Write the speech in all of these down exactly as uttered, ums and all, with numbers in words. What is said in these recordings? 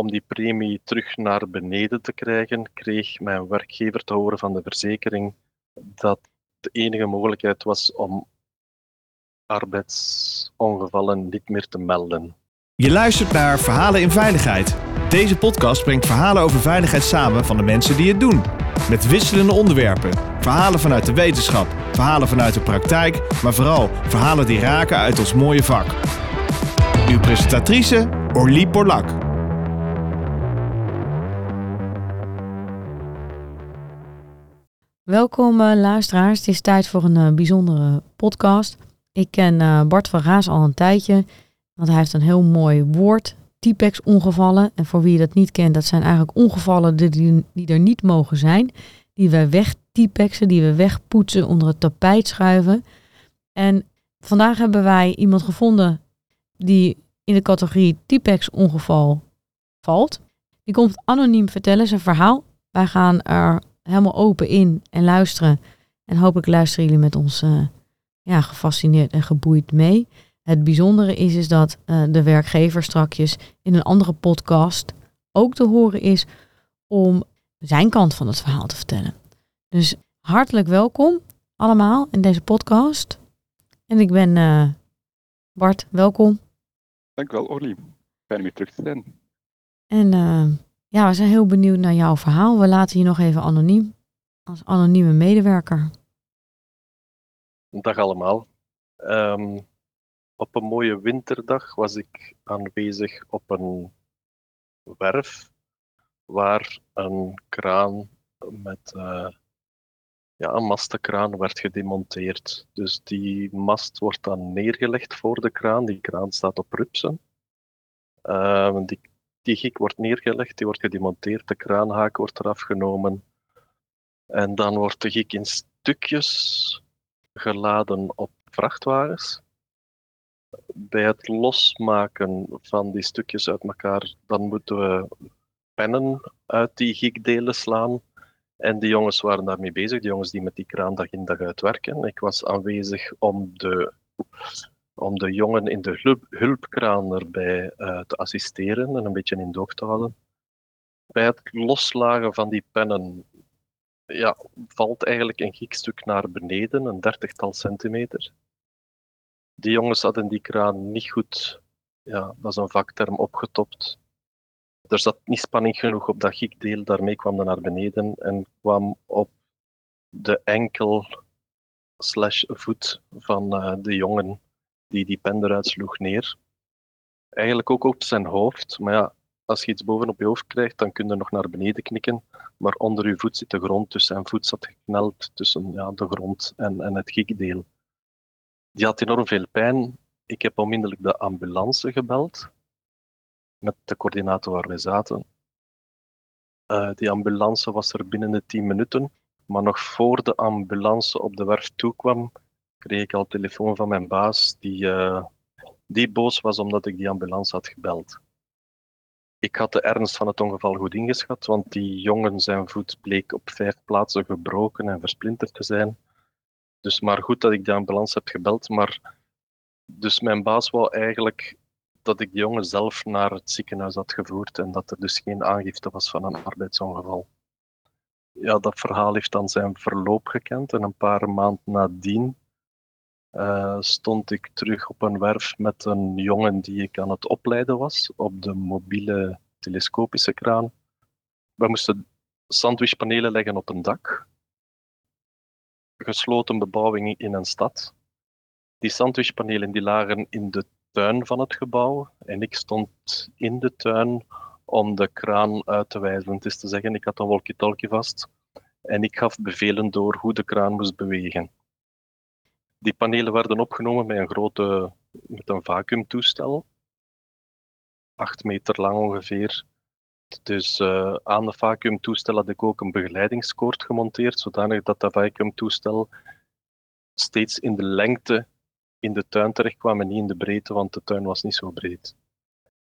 Om die premie terug naar beneden te krijgen, kreeg mijn werkgever te horen van de verzekering dat de enige mogelijkheid was om arbeidsongevallen niet meer te melden. Je luistert naar Verhalen in Veiligheid. Deze podcast brengt verhalen over veiligheid samen van de mensen die het doen. Met wisselende onderwerpen. Verhalen vanuit de wetenschap, verhalen vanuit de praktijk, maar vooral verhalen die raken uit ons mooie vak. Uw presentatrice, Orlie Borlak. Welkom uh, luisteraars, het is tijd voor een uh, bijzondere podcast. Ik ken uh, Bart van Raas al een tijdje, want hij heeft een heel mooi woord, tippexongevallen. En voor wie dat niet kent, dat zijn eigenlijk ongevallen die, die er niet mogen zijn. Die we wegtippexen, die we wegpoetsen, onder het tapijt schuiven. En vandaag hebben wij iemand gevonden die in de categorie tippexongeval valt. Die komt anoniem vertellen zijn verhaal. Wij gaan er helemaal open in en luisteren. En hopelijk luisteren jullie met ons uh, ja, gefascineerd en geboeid mee. Het bijzondere is, is dat uh, de werkgever strakjes in een andere podcast ook te horen is om zijn kant van het verhaal te vertellen. Dus hartelijk welkom allemaal in deze podcast. En ik ben uh, Bart, welkom. Dankjewel Orlie, fijn om weer terug te zijn. En uh, ja, we zijn heel benieuwd naar jouw verhaal. We laten je nog even anoniem, als anonieme medewerker. Dag allemaal. Um, op een mooie winterdag was ik aanwezig op een werf waar een kraan met uh, ja, een mastenkraan werd gedemonteerd. Dus die mast wordt dan neergelegd voor de kraan. Die kraan staat op rupsen. Um, die Die giek wordt neergelegd, die wordt gedemonteerd, de kraanhaak wordt eraf genomen. En dan wordt de giek in stukjes geladen op vrachtwagens. Bij het losmaken van die stukjes uit elkaar, dan moeten we pennen uit die giekdelen slaan. En die jongens waren daarmee bezig, die jongens die met die kraan dag in dag uit werken. Ik was aanwezig om de... om de jongen in de hulp, hulpkraan erbij uh, te assisteren en een beetje in doog te houden. Bij het loslagen van die pennen ja, valt eigenlijk een giekstuk naar beneden, een dertigtal centimeter. Die jongens hadden die kraan niet goed, ja, dat is een vakterm, opgetopt. Er zat niet spanning genoeg op dat giekdeel, daarmee kwam dat naar beneden en kwam op de enkel slash voet van uh, de jongen die die pen eruit sloeg neer. Eigenlijk ook op zijn hoofd, maar ja, als je iets boven op je hoofd krijgt, dan kun je nog naar beneden knikken, maar onder je voet zit de grond, dus zijn voet zat gekneld tussen ja, de grond en, en het giekdeel. Die had enorm veel pijn. Ik heb onmiddellijk de ambulance gebeld, met de coördinator waar wij zaten. Uh, die ambulance was er binnen de tien minuten, maar nog voor de ambulance op de werf toekwam, kreeg ik al telefoon van mijn baas, die, uh, die boos was omdat ik die ambulance had gebeld. Ik had de ernst van het ongeval goed ingeschat, want die jongen zijn voet bleek op vijf plaatsen gebroken en versplinterd te zijn. Dus maar goed dat ik de ambulance heb gebeld, maar dus mijn baas wou eigenlijk dat ik die jongen zelf naar het ziekenhuis had gevoerd en dat er dus geen aangifte was van een arbeidsongeval. Ja, dat verhaal heeft dan zijn verloop gekend en een paar maanden nadien Uh, stond ik terug op een werf met een jongen die ik aan het opleiden was op de mobiele telescopische kraan. We moesten sandwichpanelen leggen op een dak. Gesloten bebouwing in een stad. Die sandwichpanelen die lagen in de tuin van het gebouw en ik stond in de tuin om de kraan uit te wijzen. Het is te zeggen, ik had een walkie-talkie vast en ik gaf bevelen door hoe de kraan moest bewegen. Die panelen werden opgenomen met een grote, met een vacuümtoestel, acht meter lang ongeveer. Dus uh, aan dat vacuümtoestel had ik ook een begeleidingskoord gemonteerd, zodanig dat dat vacuümtoestel steeds in de lengte in de tuin terecht kwam en niet in de breedte, want de tuin was niet zo breed.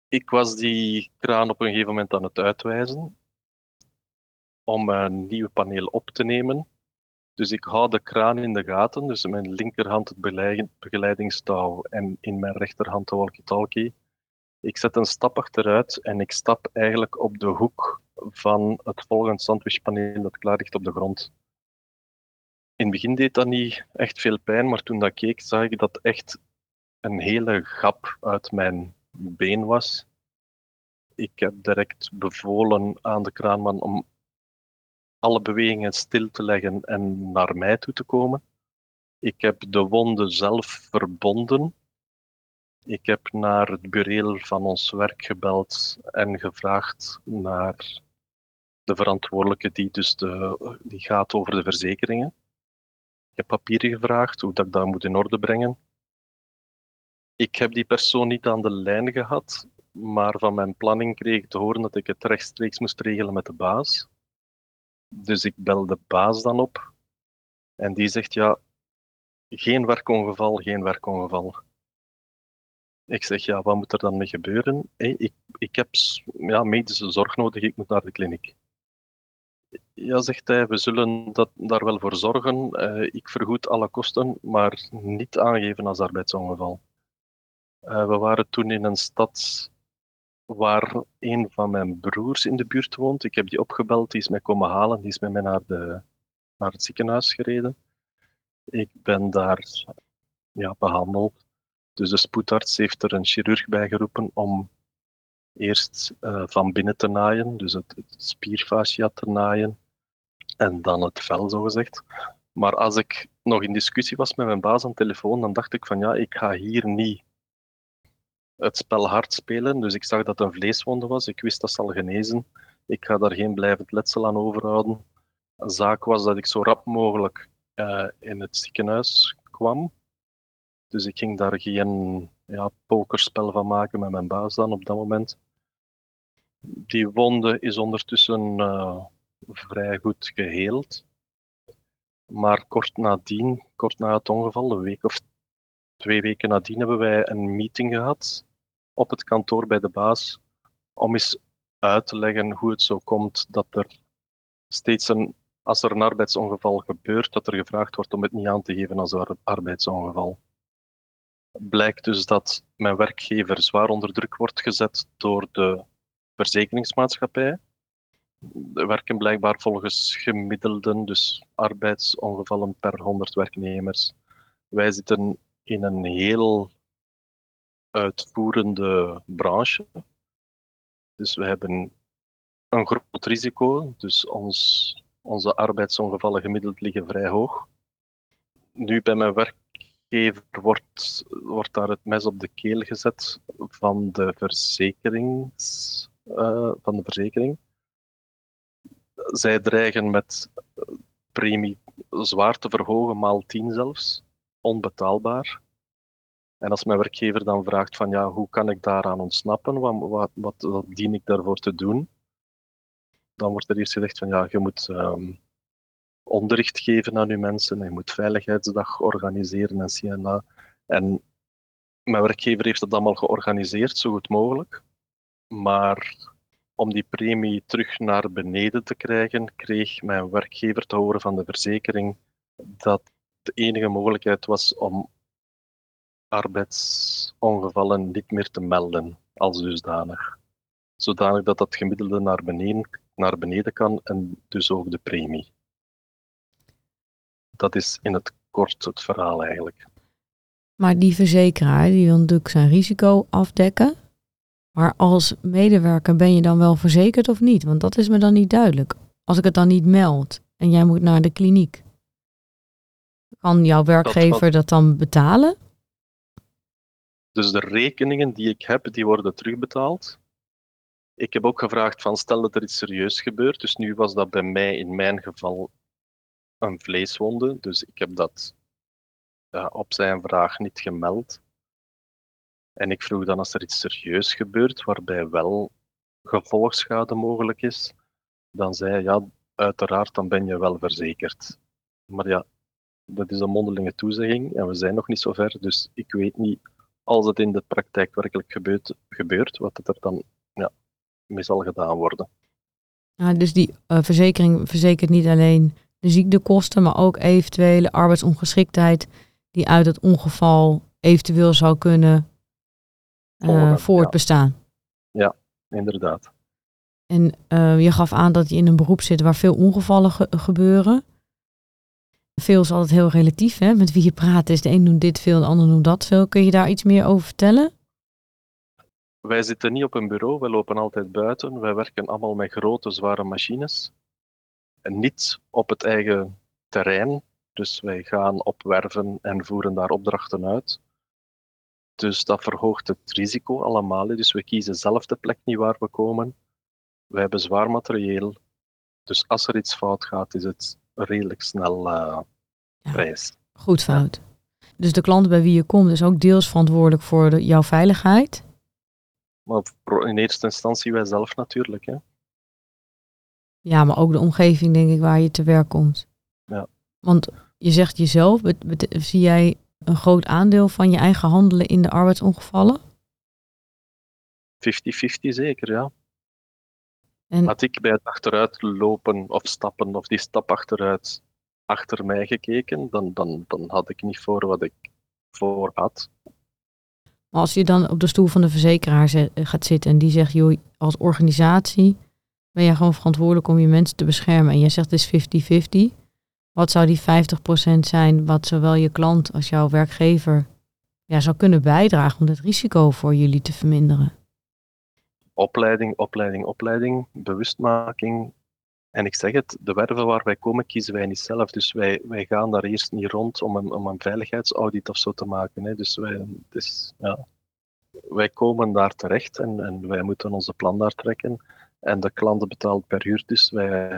Ik was die kraan op een gegeven moment aan het uitwijzen om een nieuwe paneel op te nemen. Dus ik hou de kraan in de gaten, dus in mijn linkerhand het begeleidingstouw en in mijn rechterhand de walkie-talkie. Ik zet een stap achteruit en ik stap eigenlijk op de hoek van het volgende sandwichpaneel dat klaar ligt op de grond. In het begin deed dat niet echt veel pijn, maar toen dat keek, zag ik dat echt een hele gap uit mijn been was. Ik heb direct bevolen aan de kraanman om alle bewegingen stil te leggen en naar mij toe te komen. Ik heb de wonden zelf verbonden. Ik heb naar het bureau van ons werk gebeld en gevraagd naar de verantwoordelijke die, dus de, die gaat over de verzekeringen. Ik heb papieren gevraagd, hoe dat ik dat moet in orde brengen. Ik heb die persoon niet aan de lijn gehad, maar van mijn planning kreeg ik te horen dat ik het rechtstreeks moest regelen met de baas. Dus ik bel de baas dan op en die zegt ja, geen werkongeval, geen werkongeval. Ik zeg, ja, wat moet er dan mee gebeuren? Hey, ik, ik heb ja, medische zorg nodig, ik moet naar de kliniek. Ja, zegt hij, we zullen dat, daar wel voor zorgen. Uh, ik vergoed alle kosten, maar niet aangeven als arbeidsongeval. Uh, we waren toen in een stad waar een van mijn broers in de buurt woont. Ik heb die opgebeld, die is mij komen halen, die is met mij naar, de, naar het ziekenhuis gereden. Ik ben daar ja, behandeld. Dus de spoedarts heeft er een chirurg bij geroepen om eerst uh, van binnen te naaien, dus het, het spierfascia te naaien en dan het vel, zogezegd. Maar als ik nog in discussie was met mijn baas aan de telefoon, dan dacht ik van ja, ik ga hier niet het spel hard spelen. Dus ik zag dat het een vleeswonde was, ik wist dat zal genezen, ik ga daar geen blijvend letsel aan overhouden. De zaak was dat ik zo rap mogelijk uh, in het ziekenhuis kwam. Dus ik ging daar geen ja, pokerspel van maken met mijn baas dan op dat moment. Die wonde is ondertussen uh, vrij goed geheeld. Maar kort nadien, kort na het ongeval, een week of twee weken nadien, hebben wij een meeting gehad op het kantoor bij de baas. Om eens uit te leggen hoe het zo komt dat er steeds een, als er een arbeidsongeval gebeurt, dat er gevraagd wordt om het niet aan te geven als een arbeidsongeval. Blijkt dus dat mijn werkgever zwaar onder druk wordt gezet door de verzekeringsmaatschappij. We werken blijkbaar volgens gemiddelden, dus arbeidsongevallen per honderd werknemers. Wij zitten in een heel uitvoerende branche. Dus we hebben een groot risico, dus ons, onze arbeidsongevallen gemiddeld liggen vrij hoog. Nu bij mijn werk Wordt, wordt daar het mes op de keel gezet van de, verzekerings, uh, van de verzekering. Zij dreigen met premie zwaar te verhogen, maal tien zelfs, onbetaalbaar. En als mijn werkgever dan vraagt van ja, hoe kan ik daaraan ontsnappen, wat, wat, wat, wat dien ik daarvoor te doen, dan wordt er eerst gezegd van ja, je moet Um, onderricht geven aan uw mensen, je moet Veiligheidsdag organiseren en C N A. En mijn werkgever heeft dat allemaal georganiseerd, zo goed mogelijk. Maar om die premie terug naar beneden te krijgen, kreeg mijn werkgever te horen van de verzekering dat de enige mogelijkheid was om arbeidsongevallen niet meer te melden als dusdanig. Zodanig dat dat gemiddelde naar beneden, naar beneden kan en dus ook de premie. Dat is in het kort het verhaal eigenlijk. Maar die verzekeraar die wil natuurlijk zijn risico afdekken. Maar als medewerker ben je dan wel verzekerd of niet? Want dat is me dan niet duidelijk. Als ik het dan niet meld en jij moet naar de kliniek, kan jouw werkgever dat, dat dan betalen? Dus de rekeningen die ik heb, die worden terugbetaald. Ik heb ook gevraagd van stel dat er iets serieus gebeurt. Dus nu was dat bij mij in mijn geval een vleeswonde, dus ik heb dat ja, op zijn vraag niet gemeld. En ik vroeg dan als er iets serieus gebeurt, waarbij wel gevolgschade mogelijk is, dan zei hij, ja, uiteraard, dan ben je wel verzekerd. Maar ja, dat is een mondelinge toezegging en we zijn nog niet zo ver, dus ik weet niet, als het in de praktijk werkelijk gebeurt, gebeurt wat er dan ja, mee zal gedaan worden. Ja, dus die uh, verzekering verzekert niet alleen de ziektekosten, maar ook eventuele arbeidsongeschiktheid die uit het ongeval eventueel zou kunnen uh, voor ja. het bestaan. Ja, inderdaad. En uh, je gaf aan dat je in een beroep zit waar veel ongevallen ge- gebeuren. Veel is altijd heel relatief, hè? Met wie je praat is de een doet dit veel, de ander doet dat veel. Kun je daar iets meer over vertellen? Wij zitten niet op een bureau, wij lopen altijd buiten. Wij werken allemaal met grote, zware machines. En niet op het eigen terrein. Dus wij gaan op werven en voeren daar opdrachten uit. Dus dat verhoogt het risico allemaal. Dus we kiezen zelf de plek niet waar we komen. We hebben zwaar materieel. Dus als er iets fout gaat, is het redelijk snel uh, ja, prijs. Goed fout. Ja. Dus de klant bij wie je komt is ook deels verantwoordelijk voor de, jouw veiligheid? Maar in eerste instantie wij zelf natuurlijk. Hè? Ja, maar ook de omgeving, denk ik, waar je te werk komt. Ja. Want je zegt jezelf, bet- bet- zie jij een groot aandeel van je eigen handelen in de arbeidsongevallen? vijftig vijftig zeker, ja. En... Had ik bij het achteruit lopen of stappen, of die stap achteruit, achter mij gekeken, dan, dan, dan had ik niet voor wat ik voor had. Maar als je dan op de stoel van de verzekeraar zet, gaat zitten en die zegt, joh, als organisatie ben jij gewoon verantwoordelijk om je mensen te beschermen. En jij zegt het is vijftig vijftig. Wat zou die vijftig procent zijn wat zowel je klant als jouw werkgever ja, zou kunnen bijdragen om dat risico voor jullie te verminderen? Opleiding, opleiding, opleiding, bewustmaking. En ik zeg het, de werven waar wij komen kiezen wij niet zelf. Dus wij, wij gaan daar eerst niet rond om een, om een veiligheidsaudit of zo te maken. Hè. Dus, wij, dus ja, wij komen daar terecht en, en wij moeten onze plan daar trekken. En de klant betaalt per uur, dus wij,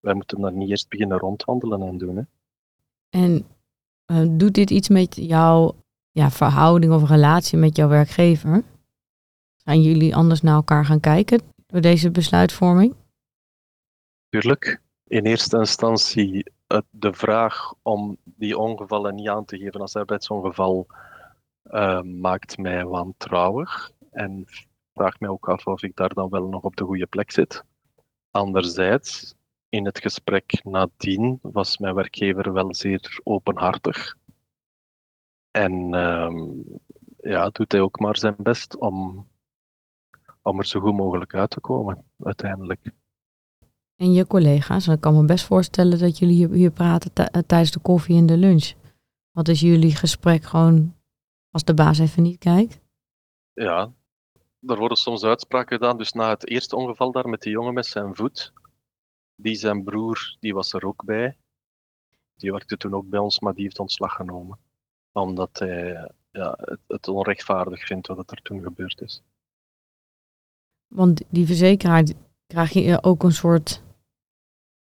wij moeten daar niet eerst beginnen rondhandelen en doen. Hè. En uh, doet dit iets met jouw ja, verhouding of relatie met jouw werkgever? Gaan jullie anders naar elkaar gaan kijken door deze besluitvorming? Tuurlijk. In eerste instantie de vraag om die ongevallen niet aan te geven als arbeidsongeval uh, maakt mij wantrouwig. En vraagt mij ook af of ik daar dan wel nog op de goede plek zit. Anderzijds, in het gesprek nadien was mijn werkgever wel zeer openhartig. En uh, ja, doet hij ook maar zijn best om... om er zo goed mogelijk uit te komen, uiteindelijk. En je collega's, ik kan me best voorstellen dat jullie hier praten t- tijdens de koffie en de lunch. Wat is jullie gesprek gewoon als de baas even niet kijkt? Ja, er worden soms uitspraken gedaan. Dus na het eerste ongeval daar met die jongen met zijn voet, die zijn broer, die was er ook bij. Die werkte toen ook bij ons, maar die heeft ontslag genomen. Omdat hij ja, het onrechtvaardig vindt wat er toen gebeurd is. Want die verzekeraar, krijg je ook een soort...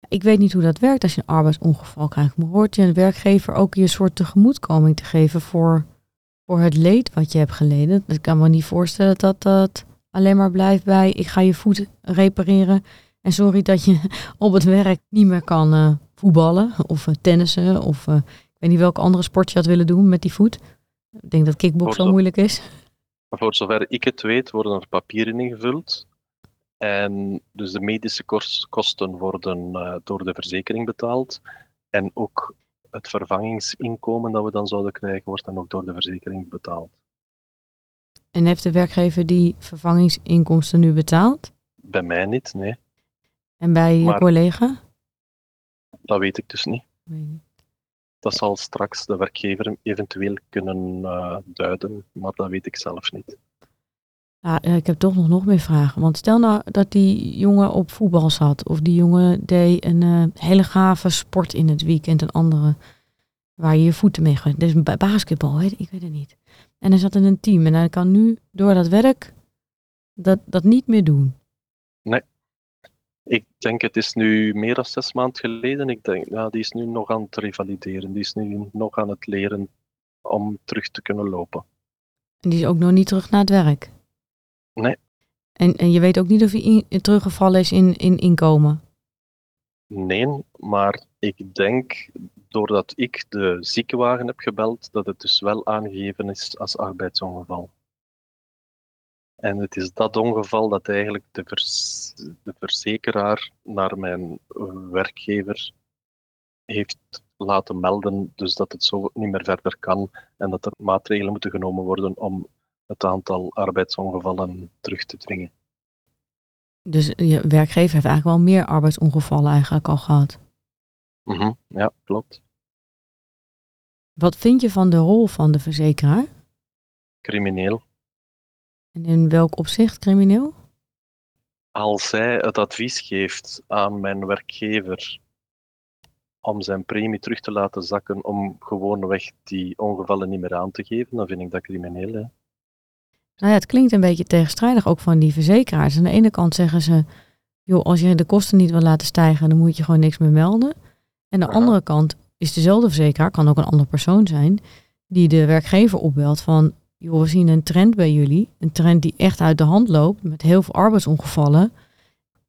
Ik weet niet hoe dat werkt als je een arbeidsongeval krijgt. Maar hoort je een werkgever ook je een soort tegemoetkoming te geven voor, voor het leed wat je hebt geleden? Ik kan me niet voorstellen dat dat alleen maar blijft bij... Ik ga je voet repareren en sorry dat je op het werk niet meer kan uh, voetballen of uh, tennissen. Of uh, ik weet niet welke andere sport je had willen doen met die voet. Ik denk dat kickbox zo moeilijk is. Voor zover ik het weet, worden er papieren ingevuld. En dus de medische kosten worden uh, door de verzekering betaald. En ook het vervangingsinkomen dat we dan zouden krijgen, wordt dan ook door de verzekering betaald. En heeft de werkgever die vervangingsinkomsten nu betaald? Bij mij niet, nee. En bij maar, je collega? Dat weet ik dus niet. Nee. Dat zal straks de werkgever eventueel kunnen uh, duiden, maar dat weet ik zelf niet. Ja, ik heb toch nog, nog meer vragen. Want stel nou dat die jongen op voetbal zat, of die jongen deed een uh, hele gave sport in het weekend, een andere waar je je voeten mee gaat. Dus ba- basketbal, hè? Ik weet het niet. En hij zat in een team en hij kan nu door dat werk dat, dat niet meer doen. Nee. Ik denk, het is nu meer dan zes maanden geleden. Ik denk, ja, die is nu nog aan het revalideren. Die is nu nog aan het leren om terug te kunnen lopen. En die is ook nog niet terug naar het werk? Nee. En, en je weet ook niet of hij in, in teruggevallen is in, in inkomen? Nee, maar ik denk, doordat ik de ziekenwagen heb gebeld, dat het dus wel aangegeven is als arbeidsongeval. En het is dat ongeval dat eigenlijk de, vers- de verzekeraar naar mijn werkgever heeft laten melden. Dus dat het zo niet meer verder kan en dat er maatregelen moeten genomen worden om het aantal arbeidsongevallen terug te dringen. Dus je werkgever heeft eigenlijk wel meer arbeidsongevallen eigenlijk al gehad. Mm-hmm, ja, klopt. Wat vind je van de rol van de verzekeraar? Crimineel. En in welk opzicht crimineel? Als zij het advies geeft aan mijn werkgever om zijn premie terug te laten zakken om gewoonweg die ongevallen niet meer aan te geven, dan vind ik dat crimineel. Hè? Nou ja, het klinkt een beetje tegenstrijdig ook van die verzekeraars. Aan de ene kant zeggen ze, joh, als je de kosten niet wil laten stijgen, dan moet je gewoon niks meer melden. En aan de ja. andere kant is dezelfde verzekeraar, kan ook een andere persoon zijn, die de werkgever opbelt van, joh, we zien een trend bij jullie. Een trend die echt uit de hand loopt met heel veel arbeidsongevallen.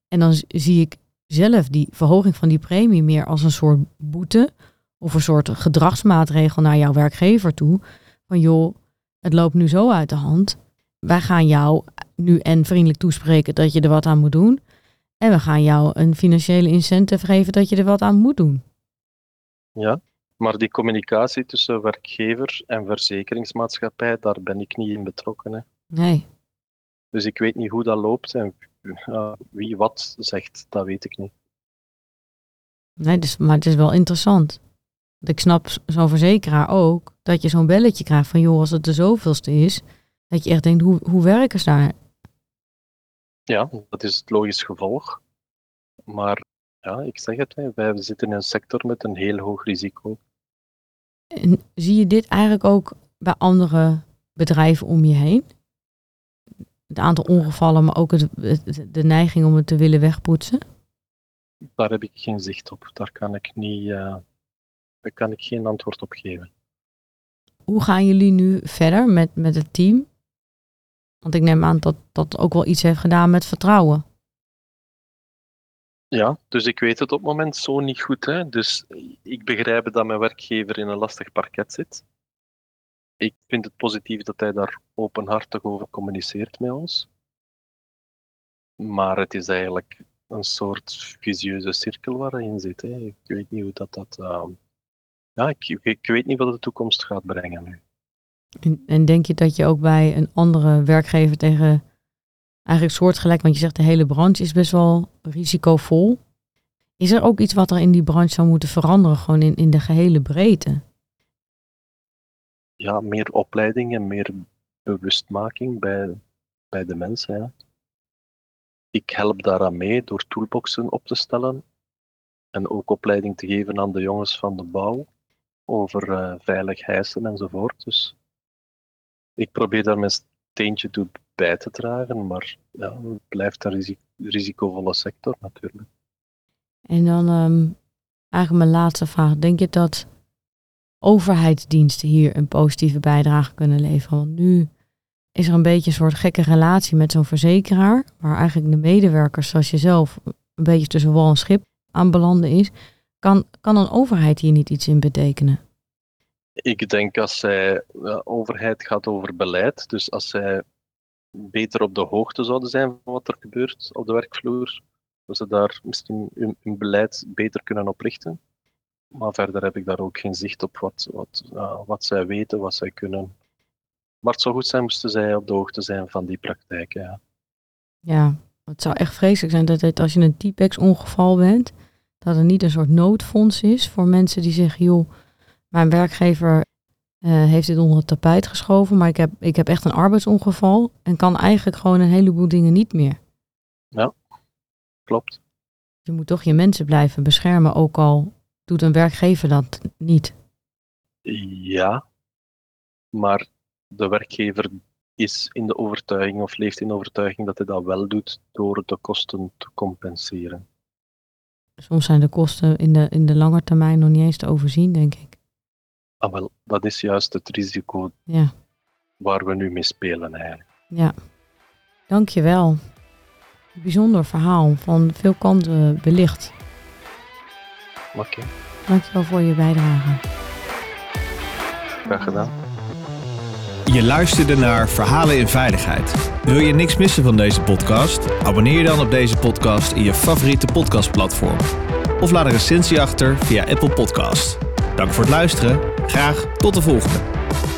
En dan zie ik zelf die verhoging van die premie meer als een soort boete of een soort gedragsmaatregel naar jouw werkgever toe. Van joh, het loopt nu zo uit de hand. Wij gaan jou nu en vriendelijk toespreken dat je er wat aan moet doen. En we gaan jou een financiële incentive geven dat je er wat aan moet doen. Ja, maar die communicatie tussen werkgever en verzekeringsmaatschappij, daar ben ik niet in betrokken. Hè. Nee. Dus ik weet niet hoe dat loopt en uh, wie wat zegt, dat weet ik niet. Nee, dus, maar het is wel interessant. Want ik snap zo'n verzekeraar ook, dat je zo'n belletje krijgt van joh, als het de zoveelste is, dat je echt denkt, hoe, hoe werken ze daar? Ja, dat is het logisch gevolg. Maar ja, ik zeg het, wij zitten in een sector met een heel hoog risico. En zie je dit eigenlijk ook bij andere bedrijven om je heen? Het aantal ongevallen, maar ook het, het, de neiging om het te willen wegpoetsen? Daar heb ik geen zicht op. Daar kan ik, niet, uh, daar kan ik geen antwoord op geven. Hoe gaan jullie nu verder met, met het team? Want ik neem aan dat dat ook wel iets heeft gedaan met vertrouwen. Ja, dus ik weet het op het moment zo niet goed. Hè? Dus ik begrijp dat mijn werkgever in een lastig parket zit. Ik vind het positief dat hij daar openhartig over communiceert met ons. Maar het is eigenlijk een soort visieuze cirkel waar hij in zit. Hè? Ik weet niet hoe dat... dat uh... ja, ik, ik weet niet wat de toekomst gaat brengen nu. En, en denk je dat je ook bij een andere werkgever tegen... Eigenlijk soortgelijk, want je zegt de hele branche is best wel risicovol. Is er ook iets wat er in die branche zou moeten veranderen, gewoon in, in de gehele breedte? Ja, meer opleiding en meer bewustmaking bij, bij de mensen. Ja. Ik help daaraan mee door toolboxen op te stellen en ook opleiding te geven aan de jongens van de bouw over uh, veilig hijsen enzovoort. Dus ik probeer daar mijn steentje toe bij te dragen, maar ja, het blijft een risico, risicovolle sector natuurlijk. En dan um, eigenlijk mijn laatste vraag. Denk je dat overheidsdiensten hier een positieve bijdrage kunnen leveren? Want nu is er een beetje een soort gekke relatie met zo'n verzekeraar, waar eigenlijk de medewerkers zoals jezelf een beetje tussen wal en schip aan belanden is. Kan, kan een overheid hier niet iets in betekenen? Ik denk als zij, uh, overheid gaat over beleid, dus als zij beter op de hoogte zouden zijn van wat er gebeurt op de werkvloer, dat ze daar misschien hun, hun beleid beter kunnen oprichten. Maar verder heb ik daar ook geen zicht op wat, wat, uh, wat zij weten, wat zij kunnen. Maar het zou goed zijn, moesten zij op de hoogte zijn van die praktijken. Ja, ja, het zou echt vreselijk zijn dat het, als je een tippexongeval bent, dat er niet een soort noodfonds is voor mensen die zeggen, joh, mijn werkgever Uh, heeft dit onder het tapijt geschoven, maar ik heb, ik heb echt een arbeidsongeval en kan eigenlijk gewoon een heleboel dingen niet meer. Ja, klopt. Je moet toch je mensen blijven beschermen, ook al doet een werkgever dat niet. Ja, maar de werkgever is in de overtuiging of leeft in de overtuiging dat hij dat wel doet door de kosten te compenseren. Soms zijn de kosten in de, in de lange termijn nog niet eens te overzien, denk ik. Ah, wel, dat is juist het risico ja. waar we nu mee spelen eigenlijk. Ja, dankjewel. Een bijzonder verhaal van veel kanten belicht. Oké. Okay. Dankjewel voor je bijdrage. Graag gedaan. Je luisterde naar Verhalen in Veiligheid. Wil je niks missen van deze podcast? Abonneer je dan op deze podcast in je favoriete podcastplatform. Of laat een recensie achter via Apple Podcast. Dank voor het luisteren. Graag tot de volgende.